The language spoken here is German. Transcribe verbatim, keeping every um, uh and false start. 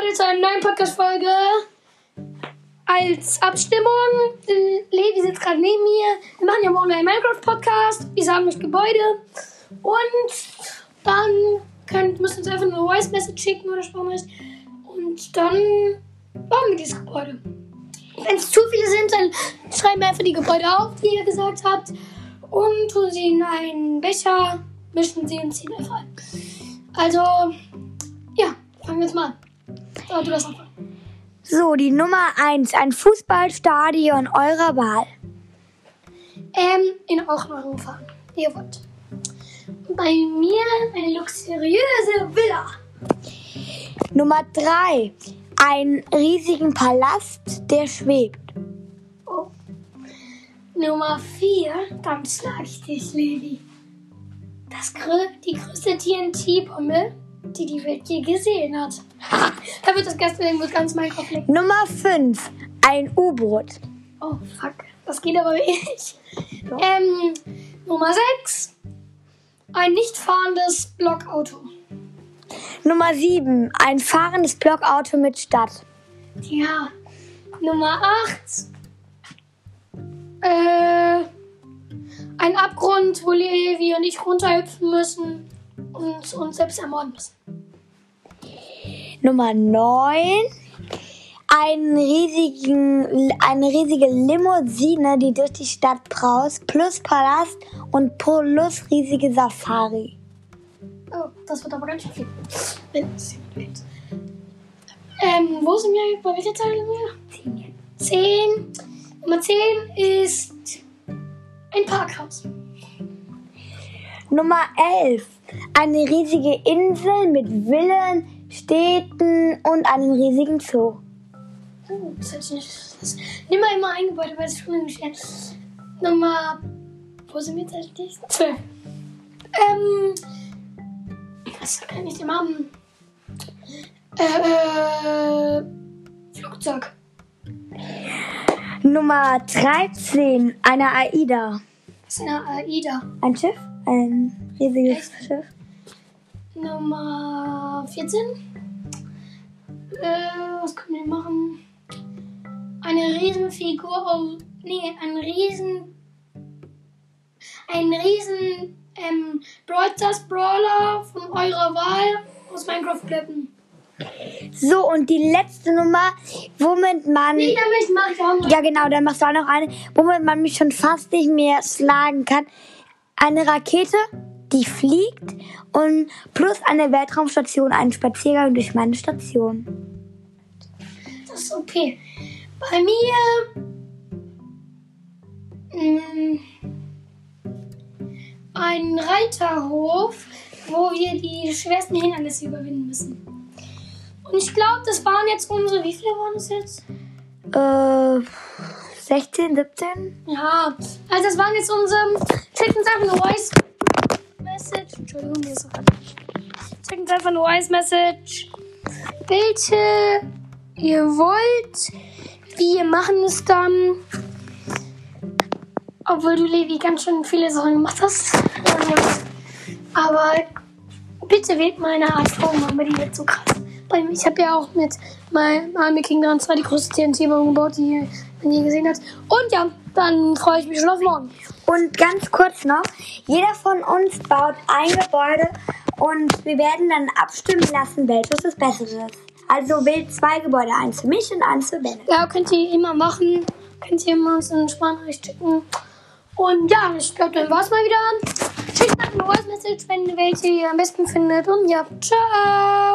heute zu einer neuen Podcast-Folge. Als Abstimmung. Levi sitzt gerade neben mir. Wir machen ja morgen einen Minecraft-Podcast. Wir sagen euch Gebäude. Und dann könnt, müsst ihr uns einfach eine Voice-Message schicken oder Sprachnachricht. Und dann bauen wir dieses Gebäude. Wenn es zu viele sind, dann schreiben wir einfach die Gebäude auf, die ihr gesagt habt. Und tun sie in einen Becher, mischen sie und ziehen einfach ein. Also, ja, fangen wir jetzt mal an. So, du darfst anfangen. So, die Nummer eins. Ein Fußballstadion eurer Wahl. Ähm, in Ochmarum fahren. Ihr wollt. Bei mir eine luxuriöse Villa. Nummer drei. Einen riesigen Palast, der schwebt. Oh. Nummer vier. Ganz schlage ich dich, Levi. Das grö- die größte T N T-Bombe, die die Welt je gesehen hat. Da wird das Gastwesen mit ganz Minecraft liegen. Nummer fünf. Ein U-Boot. Oh, fuck. Das geht aber nicht. So. Ähm, Nummer sechs. Ein nicht fahrendes Blockauto. Nummer sieben. Ein fahrendes Blockauto mit Stadt. Ja. Nummer acht. Äh, ein Abgrund, wo Levi und ich runterhüpfen müssen und uns selbst ermorden müssen. Nummer neun. Einen riesigen, eine riesige Limousine, die durch die Stadt braust, plus Palast und plus riesige Safari. Oh, das wird aber ganz schön viel. Ähm, wo sind wir? Bei welcher Zahl sind wir? Zehn. Nummer zehn ist ein Parkhaus. Nummer elf. Eine riesige Insel mit Villen, Städten und einem riesigen Zoo. Oh, das hört sich nicht. Das, nimm mal immer ein Gebäude, weil es schon irgendwie schwer. Nummer. Wo sind wir jetzt eigentlich? zwölf. Ähm. Was kann ich denn haben? Äh. Flugzeug. Nummer dreizehn. Eine AIDA. Was ist eine AIDA? Ein Schiff? Ein riesiges Echt? Schiff. Nummer vierzehn. Äh, was können wir machen? Eine Riesenfigur. Oh, nee, ein Riesen. Ein Riesen. Ähm, Brawl Stars Brawler von eurer Wahl aus Minecraft bleiben. So, und die letzte Nummer, womit man. Nee, damit mach ich auch noch. Ja, genau, dann machst du auch noch eine, womit man mich schon fast nicht mehr schlagen kann. Eine Rakete, die fliegt, und plus eine Weltraumstation, einen Spaziergang durch meine Station. Das ist okay. Bei mir mh, ein Reiterhof, wo wir die schwersten Hindernisse überwinden müssen. Und ich glaube, das waren jetzt unsere, wie viele waren es jetzt? Äh, sechzehn, siebzehn? Ja, also das waren jetzt unsere, checken uns einfach eine Voice Message, Entschuldigung, mir ist auch checken uns einfach eine Voice Message. Welche ihr wollt, wir machen es dann, obwohl du, Levi, ganz schön viele Sachen gemacht hast. Aber bitte wählt mal eine Art Traumnummer, die wird so krass. Ich habe ja auch mit meinem Army King dran zwar die größte T N T-Bombe gebaut, die man je gesehen hat. Und ja, dann freue ich mich schon auf morgen. Und ganz kurz noch, jeder von uns baut ein Gebäude und wir werden dann abstimmen lassen, welches das Bessere ist. Also wählt zwei Gebäude, eins für mich und eins für Ben. Ja, könnt ihr immer machen. Könnt ihr immer uns in den Sprachnachricht schicken. Und ja, ich glaube, dann war es mal wieder. Schickt nach eine Voice Message, wenn welche ihr am besten findet. Und ja, ciao.